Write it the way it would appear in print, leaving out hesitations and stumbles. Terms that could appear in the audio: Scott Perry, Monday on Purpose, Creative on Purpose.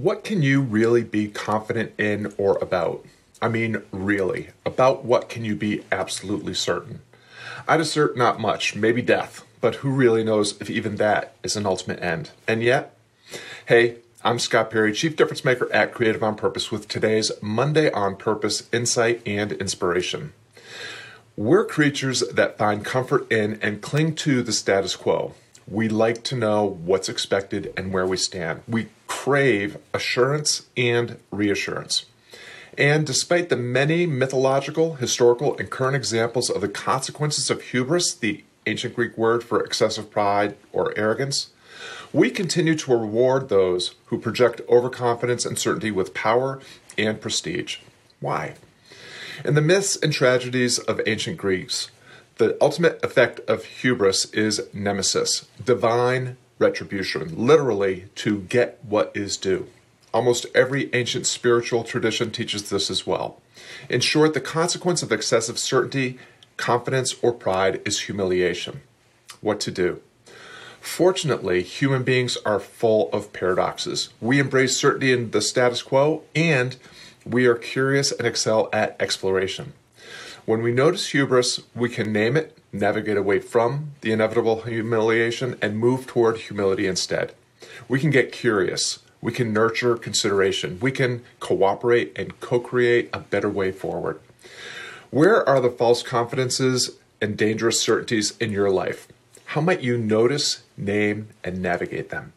What can you really be confident in or about? I mean, really. About what can you be absolutely certain? I'd assert not much, maybe death, but who really knows if even that is an ultimate end? And yet, hey, I'm Scott Perry, Chief Difference Maker at Creative on Purpose, with today's Monday on Purpose Insight and Inspiration. We're creatures that find comfort in and cling to the status quo. We like to know what's expected and where we stand. We crave assurance and reassurance. And despite the many mythological, historical, and current examples of the consequences of hubris, the ancient Greek word for excessive pride or arrogance, we continue to reward those who project overconfidence and certainty with power and prestige. Why? In the myths and tragedies of ancient Greece, the ultimate effect of hubris is nemesis, divine retribution, literally to get what is due. Almost every ancient spiritual tradition teaches this as well. In short, the consequence of excessive certainty, confidence, or pride is humiliation. What to do? Fortunately, human beings are full of paradoxes. We embrace certainty in the status quo, and we are curious and excel at exploration. When we notice hubris, we can name it, navigate away from the inevitable humiliation, and move toward humility instead. We can get curious. We can nurture consideration. We can cooperate and co-create a better way forward. Where are the false confidences and dangerous certainties in your life? How might you notice, name, and navigate them?